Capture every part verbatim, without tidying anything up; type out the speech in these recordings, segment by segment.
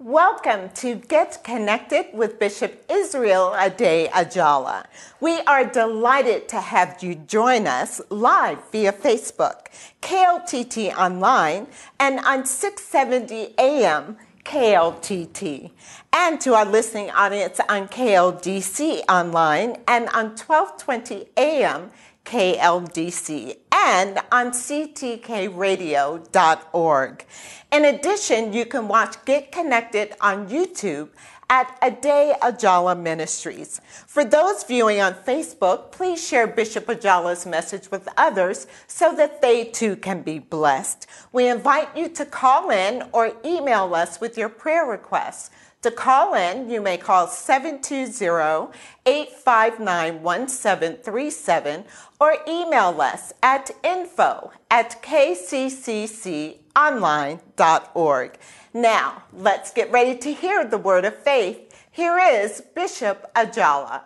Welcome to Get Connected with Bishop Israel Ade Ajala. We are delighted to have you join us live via Facebook, K L T T Online, and on six seventy A M K L T T, and to our listening audience on K L D C Online and on twelve twenty A M K L D C and on c t k radio dot org. In addition, you can watch Get Connected on YouTube at Ade Ajala Ministries. For those viewing on Facebook, please share Bishop Ajala's message with others so that they too can be blessed. We invite you to call in or email us with your prayer requests. To call in, you may call seven two zero, eight five nine, one seven three seven or email us at info at k c c c online dot org. Now, let's get ready to hear the word of faith. Here is Bishop Ajala.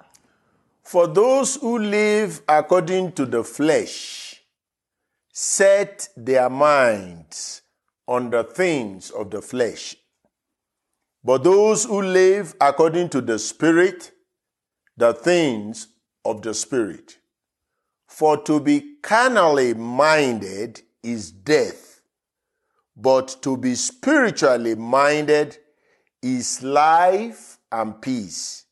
For those who live according to the flesh, set their minds on the things of the flesh. But those who live according to the Spirit, the things of the Spirit. For to be carnally minded is death, but to be spiritually minded is life and peace.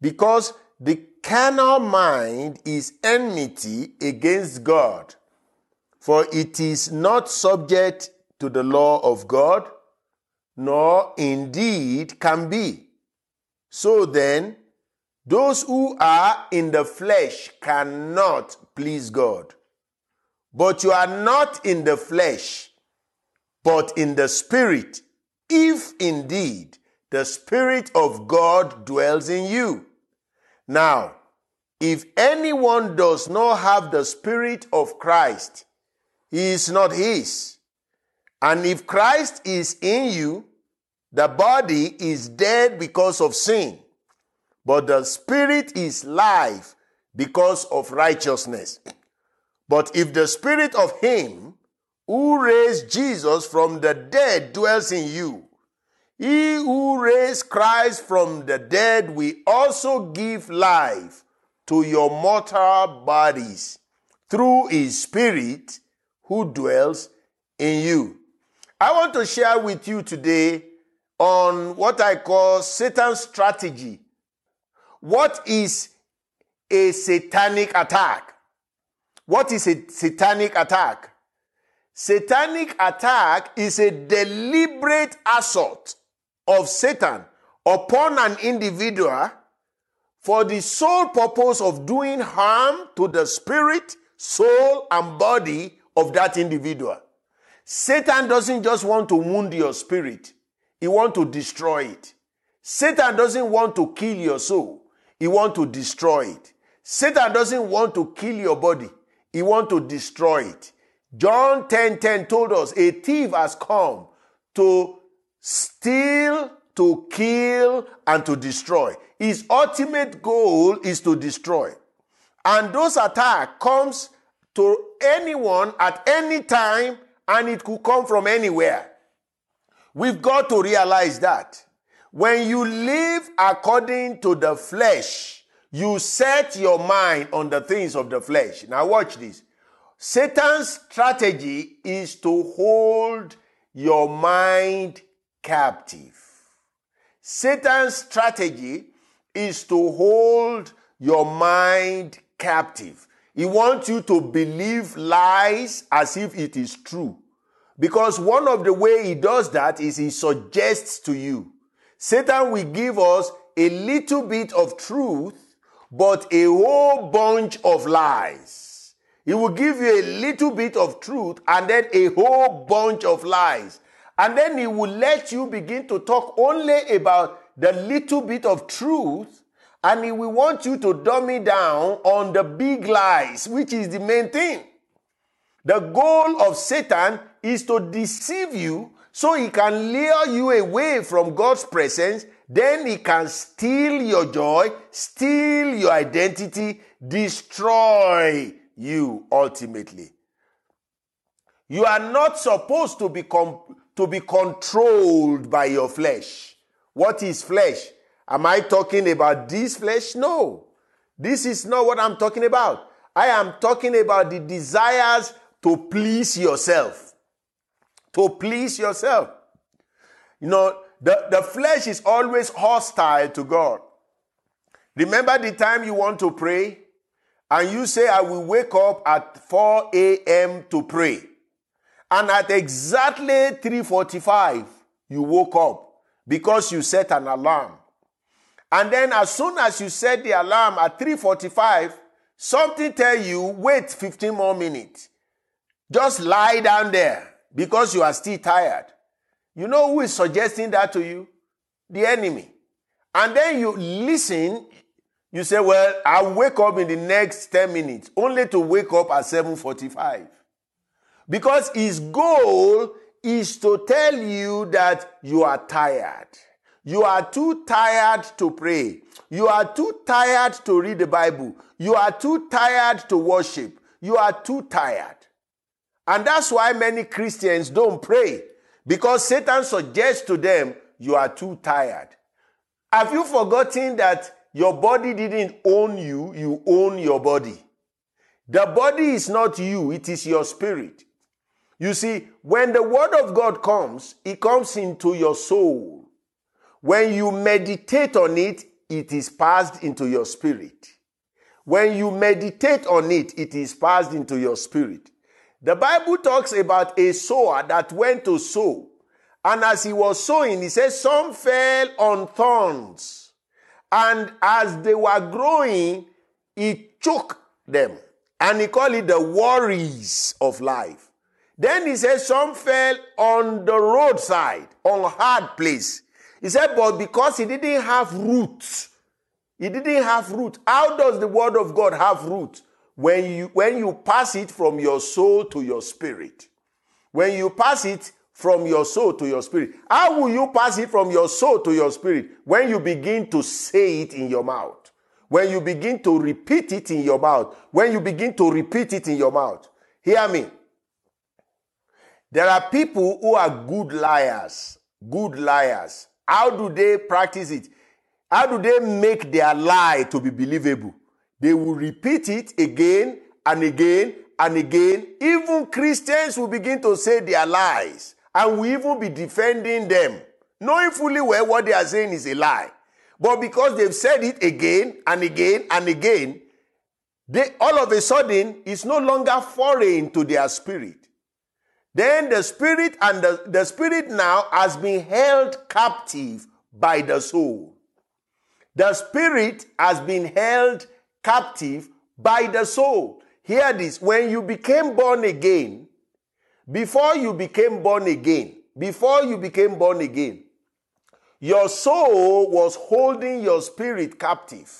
Because the carnal mind is enmity against God, for it is not subject to the law of God, nor indeed can be. So then, those who are in the flesh cannot please God. But you are not in the flesh, but in the Spirit, if indeed the Spirit of God dwells in you. Now, if anyone does not have the Spirit of Christ, he is not his. And if Christ is in you, the body is dead because of sin, but the Spirit is life because of righteousness. But if the Spirit of him who raised Jesus from the dead dwells in you, he who raised Christ from the dead will also give life to your mortal bodies through his Spirit who dwells in you. I want to share with you today on what I call Satan's strategy. What is a satanic attack? What is a satanic attack? Satanic attack is a deliberate assault of Satan upon an individual for the sole purpose of doing harm to the spirit, soul, and body of that individual. Satan doesn't just want to wound your spirit. He wants to destroy it. Satan doesn't want to kill your soul. He wants to destroy it. Satan doesn't want to kill your body. He wants to destroy it. John ten ten told us a thief has come to steal, to kill, and to destroy. His ultimate goal is to destroy. And those attacks comes to anyone at any time, and it could come from anywhere. We've got to realize that. When you live according to the flesh, you set your mind on the things of the flesh. Now watch this. Satan's strategy is to hold your mind captive. Satan's strategy is to hold your mind captive. He wants you to believe lies as if it is true. Because one of the ways he does that is he suggests to you. Satan will give us a little bit of truth, but a whole bunch of lies. He will give you a little bit of truth and then a whole bunch of lies. And then he will let you begin to talk only about the little bit of truth, and he will want you to dummy down on the big lies, which is the main thing. The goal of Satan is to deceive you so he can lure you away from God's presence. Then he can steal your joy, steal your identity, destroy you ultimately. You are not supposed to be, com- to be controlled by your flesh. What is flesh? Am I talking about this flesh? No. This is not what I'm talking about. I am talking about the desires to please yourself. To please yourself. You know, the, the flesh is always hostile to God. Remember the time you want to pray and you say, I will wake up at four a.m. to pray. And at exactly three forty-five, you woke up because you set an alarm. And then as soon as you set the alarm at three forty-five, something tells you, wait fifteen more minutes. Just lie down there because you are still tired. You know who is suggesting that to you? The enemy. And then you listen, you say, well, I'll wake up in the next ten minutes, only to wake up at seven forty-five. Because his goal is to tell you that you are tired. You are too tired to pray. You are too tired to read the Bible. You are too tired to worship. You are too tired. And that's why many Christians don't pray, because Satan suggests to them, you are too tired. Have you forgotten that your body didn't own you, you own your body? The body is not you, it is your spirit. You see, when the word of God comes, it comes into your soul. When you meditate on it, it is passed into your spirit. When you meditate on it, it is passed into your spirit. The Bible talks about a sower that went to sow. And as he was sowing, he says, some fell on thorns. And as they were growing, it choked them. And he called it the worries of life. Then he said, some fell on the roadside, on a hard place. He said, but because he didn't have roots, he didn't have roots. How does the word of God have roots? When you, when you pass it from your soul to your spirit. When you pass it from your soul to your spirit. How will you pass it from your soul to your spirit? When you begin to say it in your mouth. When you begin to repeat it in your mouth. When you begin to repeat it in your mouth. Hear me. There are people who are good liars, good liars. How do they practice it? How do they make their lie to be believable? They will repeat it again and again and again. Even Christians will begin to say their lies and will even be defending them, knowing fully well what they are saying is a lie. But because they've said it again and again and again, they, all of a sudden, it's no longer foreign to their spirit. Then the spirit and the, the spirit now has been held captive by the soul. The spirit has been held captive by the soul. Hear this. When you became born again, before you became born again, before you became born again, your soul was holding your spirit captive.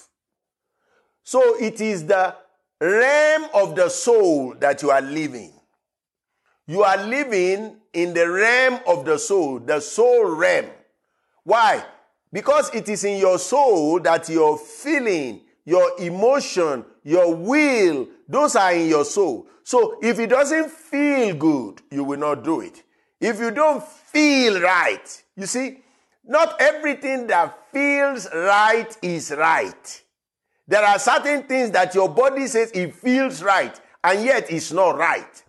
So it is the realm of the soul that you are living. You are living in the realm of the soul, the soul realm. Why? Because it is in your soul that your feeling, your emotion, your will, those are in your soul. So if it doesn't feel good, you will not do it. If you don't feel right, you see, not everything that feels right is right. There are certain things that your body says it feels right, and yet it's not right.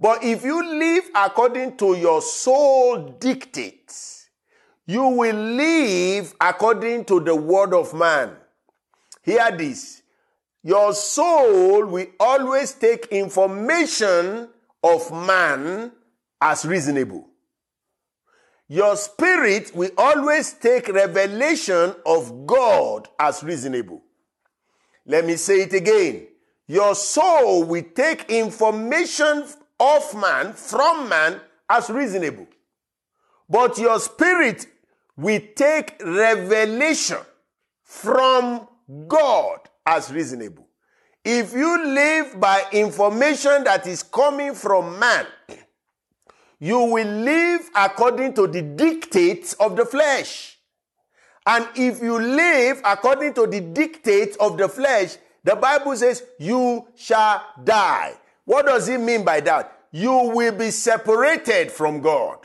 But if you live according to your soul dictates, you will live according to the word of man. Hear this. Your soul will always take information of man as reasonable. Your spirit will always take revelation of God as reasonable. Let me say it again. Your soul will take information of man, from man, as reasonable. But your spirit will take revelation from God as reasonable. If you live by information that is coming from man, you will live according to the dictates of the flesh. And if you live according to the dictates of the flesh, the Bible says, you shall die. What does it mean by that? You will be separated from God.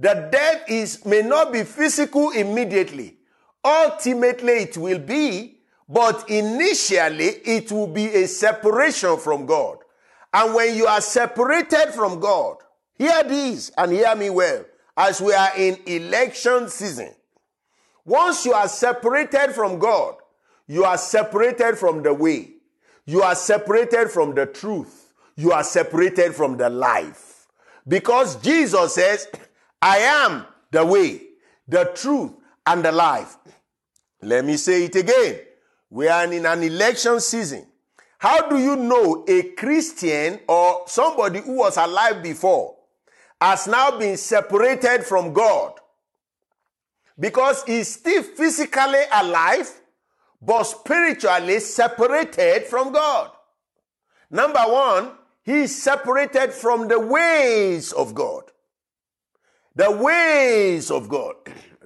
The death is may not be physical immediately. Ultimately, it will be, but initially, it will be a separation from God. And when you are separated from God, hear this and hear me well, as we are in election season. Once you are separated from God, you are separated from the way. You are separated from the truth. You are separated from the life. Because Jesus says, I am the way, the truth, and the life. Let me say it again. We are in an election season. How do you know a Christian or somebody who was alive before has now been separated from God? Because he's still physically alive, but spiritually separated from God. Number one, he is separated from the ways of God. The ways of God.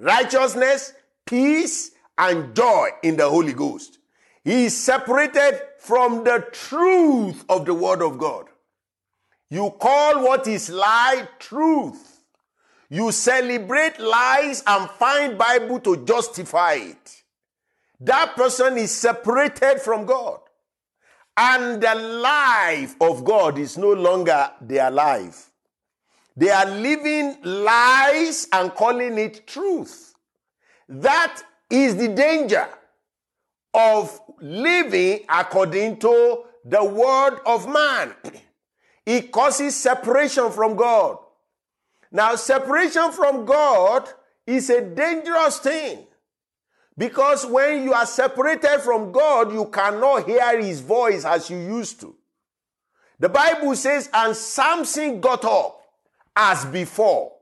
Righteousness, peace, and joy in the Holy Ghost. He is separated from the truth of the Word of God. You call what is lie truth. You celebrate lies and find Bible to justify it. That person is separated from God. And the life of God is no longer their life. They are living lies and calling it truth. That is the danger of living according to the word of man. It causes separation from God. Now, separation from God is a dangerous thing. Because when you are separated from God, you cannot hear his voice as you used to. The Bible says, and Samson got up as before.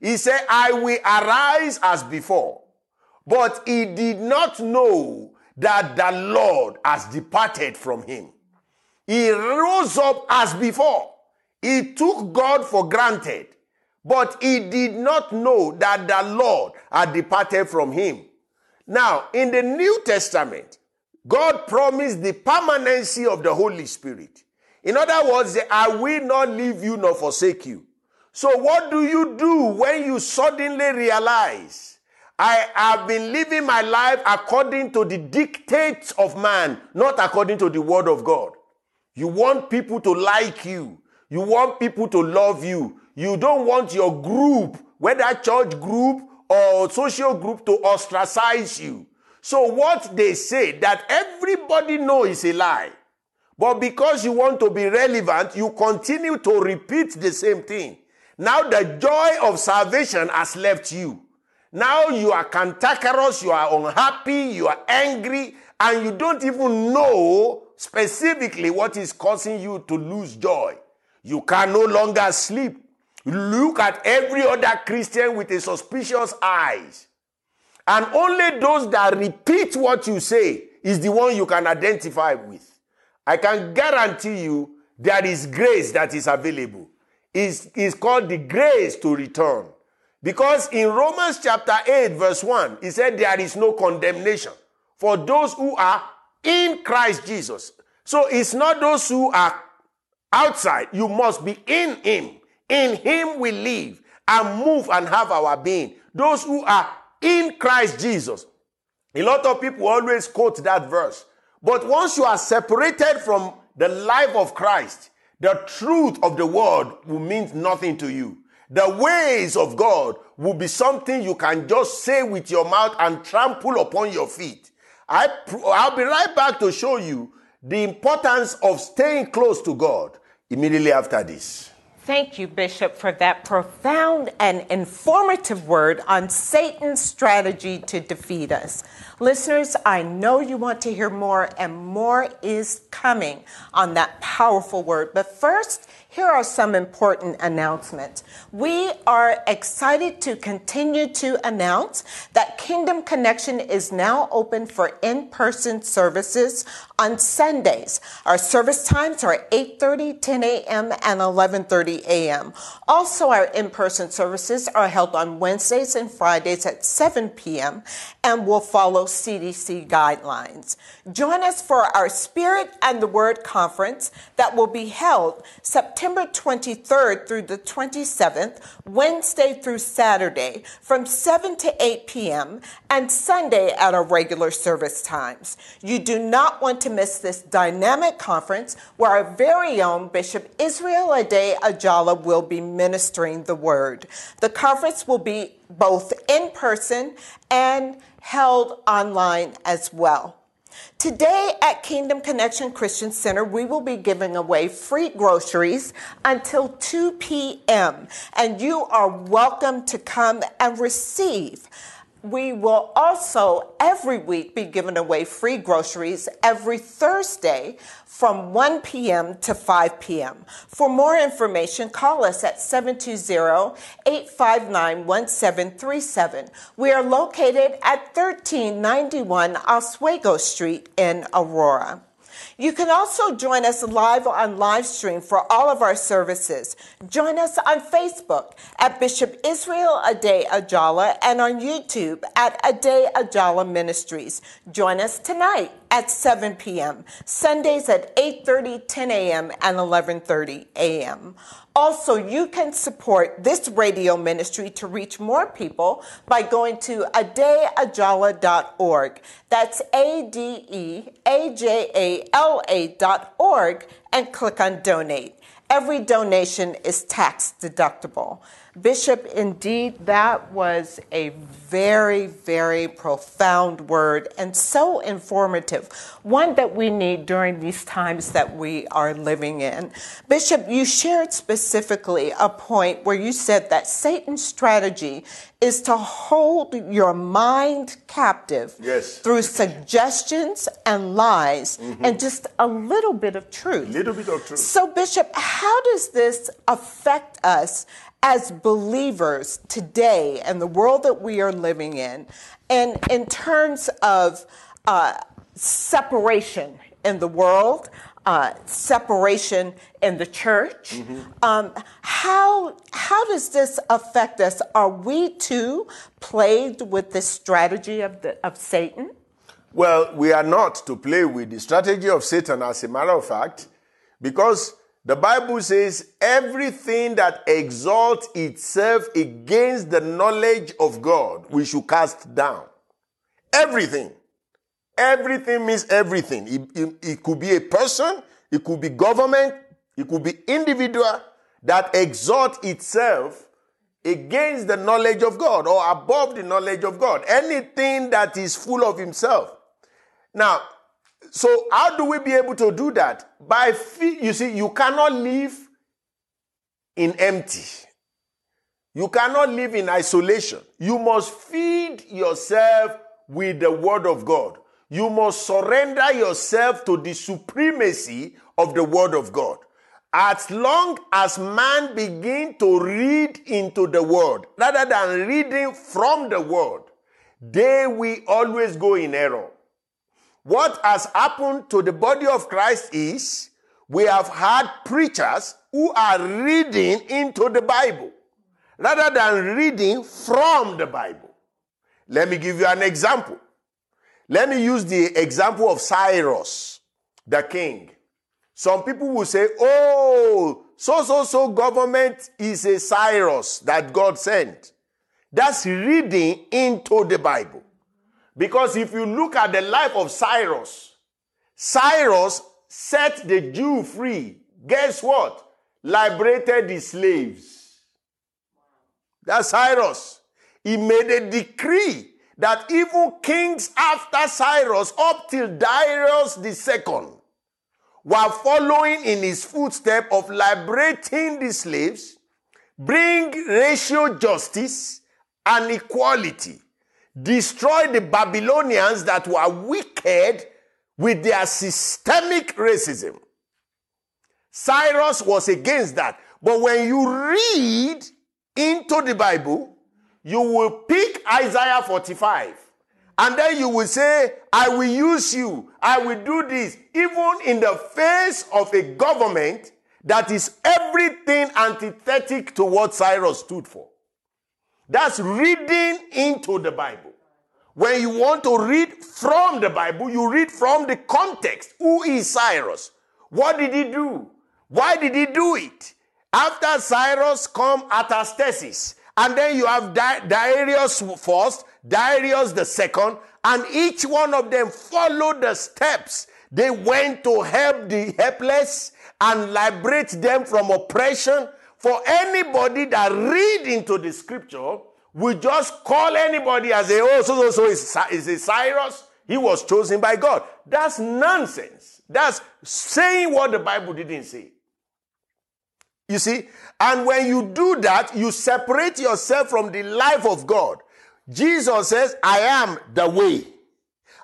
He said, I will arise as before. But he did not know that the Lord has departed from him. He rose up as before. He took God for granted. But he did not know that the Lord had departed from him. Now, in the New Testament, God promised the permanency of the Holy Spirit. In other words, I will not leave you nor forsake you. So what do you do when you suddenly realize, I have been living my life according to the dictates of man, not according to the word of God? You want people to like you. You want people to love you. You don't want your group, whether church group, or social group, to ostracize you. So what they say that everybody knows is a lie. But because you want to be relevant, you continue to repeat the same thing. Now the joy of salvation has left you. Now you are cantankerous, you are unhappy, you are angry, and you don't even know specifically what is causing you to lose joy. You can no longer sleep. Look at every other Christian with a suspicious eyes. And only those that repeat what you say is the one you can identify with. I can guarantee you there is grace that is available. It's, it's called the grace to return. Because in Romans chapter eight verse one, it said there is no condemnation for those who are in Christ Jesus. So it's not those who are outside. You must be in him. In him we live and move and have our being. Those who are in Christ Jesus. A lot of people always quote that verse. But once you are separated from the life of Christ, the truth of the word will mean nothing to you. The ways of God will be something you can just say with your mouth and trample upon your feet. I, I'll be right back to show you the importance of staying close to God immediately after this. Thank you, Bishop, for that profound and informative word on Satan's strategy to defeat us. Listeners, I know you want to hear more, and more is coming on that powerful word. But first, here are some important announcements. We are excited to continue to announce that Kingdom Connection is now open for in-person services on Sundays. Our service times are eight thirty, ten a.m., and eleven thirty eight thirty a m Also, our in-person services are held on Wednesdays and Fridays at seven p m and will follow C D C guidelines. Join us for our Spirit and the Word Conference that will be held September twenty-third through the twenty-seventh, Wednesday through Saturday from seven to eight p m and Sunday at our regular service times. You do not want to miss this dynamic conference where our very own Bishop Israel Ade Ajala will be ministering the word. The conference will be both in person and held online as well. Today at Kingdom Connection Christian Center, we will be giving away free groceries until two p m and you are welcome to come and receive. We will also every week be giving away free groceries every Thursday from one p m to five p m For more information, call us at seven two zero, eight five nine, one seven three seven. We are located at thirteen ninety-one Oswego Street in Aurora. You can also join us live on live stream for all of our services. Join us on Facebook at Bishop Israel Ade Ajala and on YouTube at Ade Ajala Ministries. Join us tonight at seven p m, Sundays at eight thirty, ten a m, and eleven thirty a m Also, you can support this radio ministry to reach more people by going to ade ajala dot org. That's A D E A J A L A dot org and click on Donate. Every donation is tax deductible. Bishop, indeed, that was a very, very profound word and so informative, one that we need during these times that we are living in. Bishop, you shared specifically a point where you said that Satan's strategy is to hold your mind captive yes. through suggestions and lies mm-hmm. and just a little bit of truth. A little bit of truth. So, Bishop, how does this affect us as believers today and the world that we are living in, and in terms of uh, separation in the world, uh, separation in the church? Mm-hmm. Um, how how does this affect us? Are we too plagued with this strategy of the, of Satan? Well, we are not to play with the strategy of Satan, as a matter of fact, because the Bible says everything that exalts itself against the knowledge of God, we should cast down. Everything. Everything means everything. It, it, it could be a person, it could be government, it could be individual that exalts itself against the knowledge of God or above the knowledge of God. Anything that is full of himself. Now, so how do we be able to do that? By fe- you see, you cannot live in empty. You cannot live in isolation. You must feed yourself with the Word of God. You must surrender yourself to the supremacy of the Word of God. As long as man begins to read into the Word, rather than reading from the Word, they will always go in error. What has happened to the body of Christ is we have had preachers who are reading into the Bible rather than reading from the Bible. Let me give you an example. Let me use the example of Cyrus, the king. Some people will say, oh, so, so, so government is a Cyrus that God sent. That's reading into the Bible. Because if you look at the life of Cyrus, Cyrus set the Jew free. Guess what? Liberated the slaves. That's Cyrus. He made a decree that even kings after Cyrus, up till Darius the second, were following in his footsteps of liberating the slaves, bring racial justice and equality. Destroy the Babylonians that were wicked with their systemic racism. Cyrus was against that. But when you read into the Bible, you will pick Isaiah forty-five. And then you will say, I will use you. I will do this. Even in the face of a government that is everything antithetic to what Cyrus stood for. That's reading into the Bible. When you want to read from the Bible, you read from the context. Who is Cyrus? What did he do? Why did he do it? After Cyrus come Artaxerxes, and then you have Di- Darius first, Darius the second, and each one of them followed the steps. They went to help the helpless and liberate them from oppression. For anybody that read into the scripture, we just call anybody as a, oh, so, so, so is, is a Cyrus. He was chosen by God. That's nonsense. That's saying what the Bible didn't say. You see? And when you do that, you separate yourself from the life of God. Jesus says, I am the way.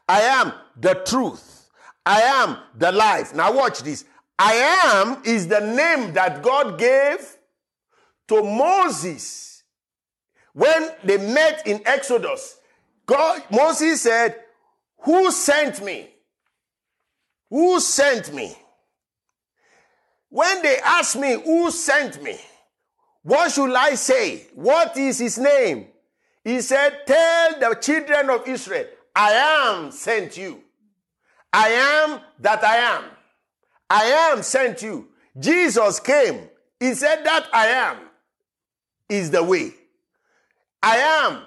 I am the truth. I am the life. Now watch this. I am is the name that God gave to Moses. When they met in Exodus, God, Moses said, who sent me? Who sent me? When they asked me, who sent me? What should I say? What is his name? He said, tell the children of Israel, I am sent you. I am that I am. I am sent you. Jesus came. He said that I am is the way. I am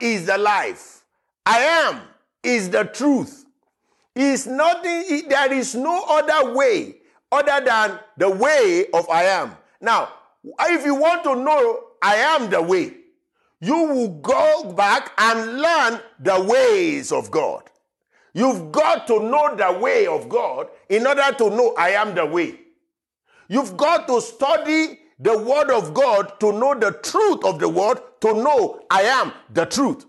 is the life. I am is the truth. Is nothing, there is no other way other than the way of I am. Now, if you want to know I am the way, you will go back and learn the ways of God. You've got to know the way of God in order to know I am the way. You've got to study the word of God to know the truth of the word, to know I am the truth.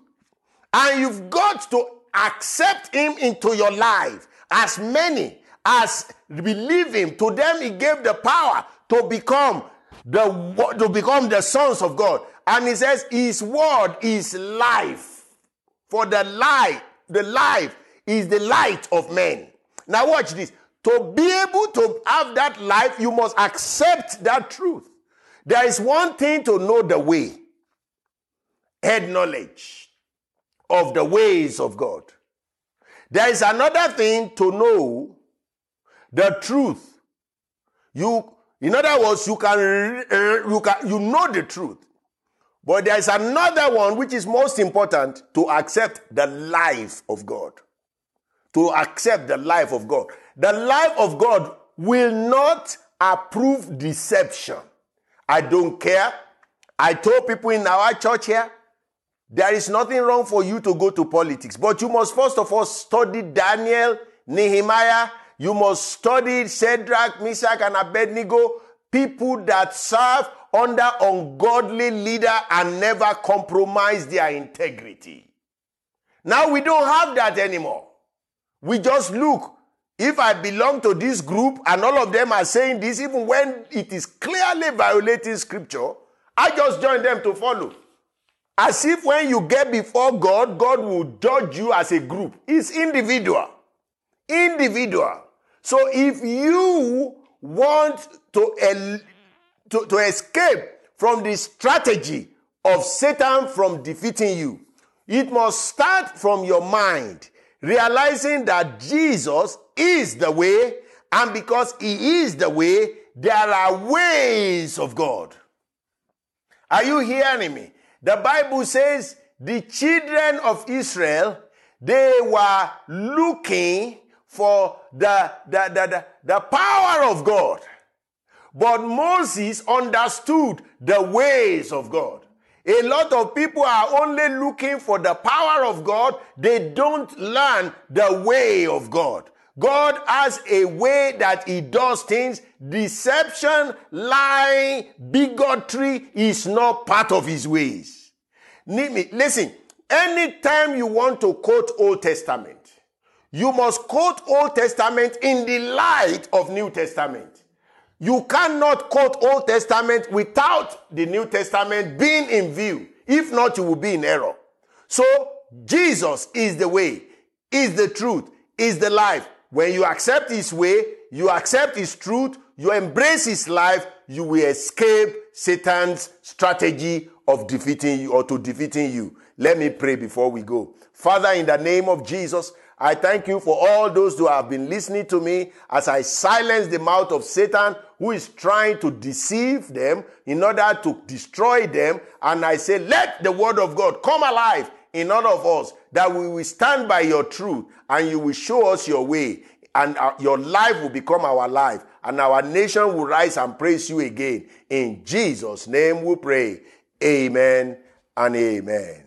And you've got to accept him into your life. As many as believe him, to them he gave the power to become the, to become the sons of God. And he says his word is life. For the life, the life is the light of men. Now watch this. To be able to have that life, you must accept that truth. There is one thing to know the way. Head knowledge of the ways of God. There is another thing to know the truth. You, in other words, you can, you can, you know the truth. But there is another one which is most important, to accept the life of God. To accept the life of God. The life of God will not approve deception. I don't care. I told people in our church here, there is nothing wrong for you to go to politics. But you must first of all study Daniel, Nehemiah. You must study Shadrach, Meshach, and Abednego. People that serve under ungodly leader and never compromise their integrity. Now we don't have that anymore. We just look, if I belong to this group and all of them are saying this, even when it is clearly violating scripture, I just join them to follow. As if when you get before God, God will judge you as a group. It's individual. Individual. So if you want to, el- to, to escape from the strategy of Satan from defeating you, it must start from your mind. Realizing that Jesus is the way, and because he is the way, there are ways of God. Are you hearing me? The Bible says the children of Israel, they were looking for the, the, the, the, the power of God. But Moses understood the ways of God. A lot of people are only looking for the power of God. They don't learn the way of God. God has a way that he does things. Deception, lying, bigotry is not part of his ways. Listen, anytime you want to quote Old Testament, you must quote Old Testament in the light of New Testament. You cannot quote Old Testament without the New Testament being in view. If not, you will be in error. So, Jesus is the way, is the truth, is the life. When you accept his way, you accept his truth, you embrace his life, you will escape Satan's strategy of defeating you or to defeating you. Let me pray before we go. Father, in the name of Jesus, I thank you for all those who have been listening to me as I silence the mouth of Satan, who is trying to deceive them in order to destroy them. And I say, let the word of God come alive in all of us, that we will stand by your truth and you will show us your way, and our, your life will become our life, and our nation will rise and praise you again. In Jesus' name we pray. Amen and amen.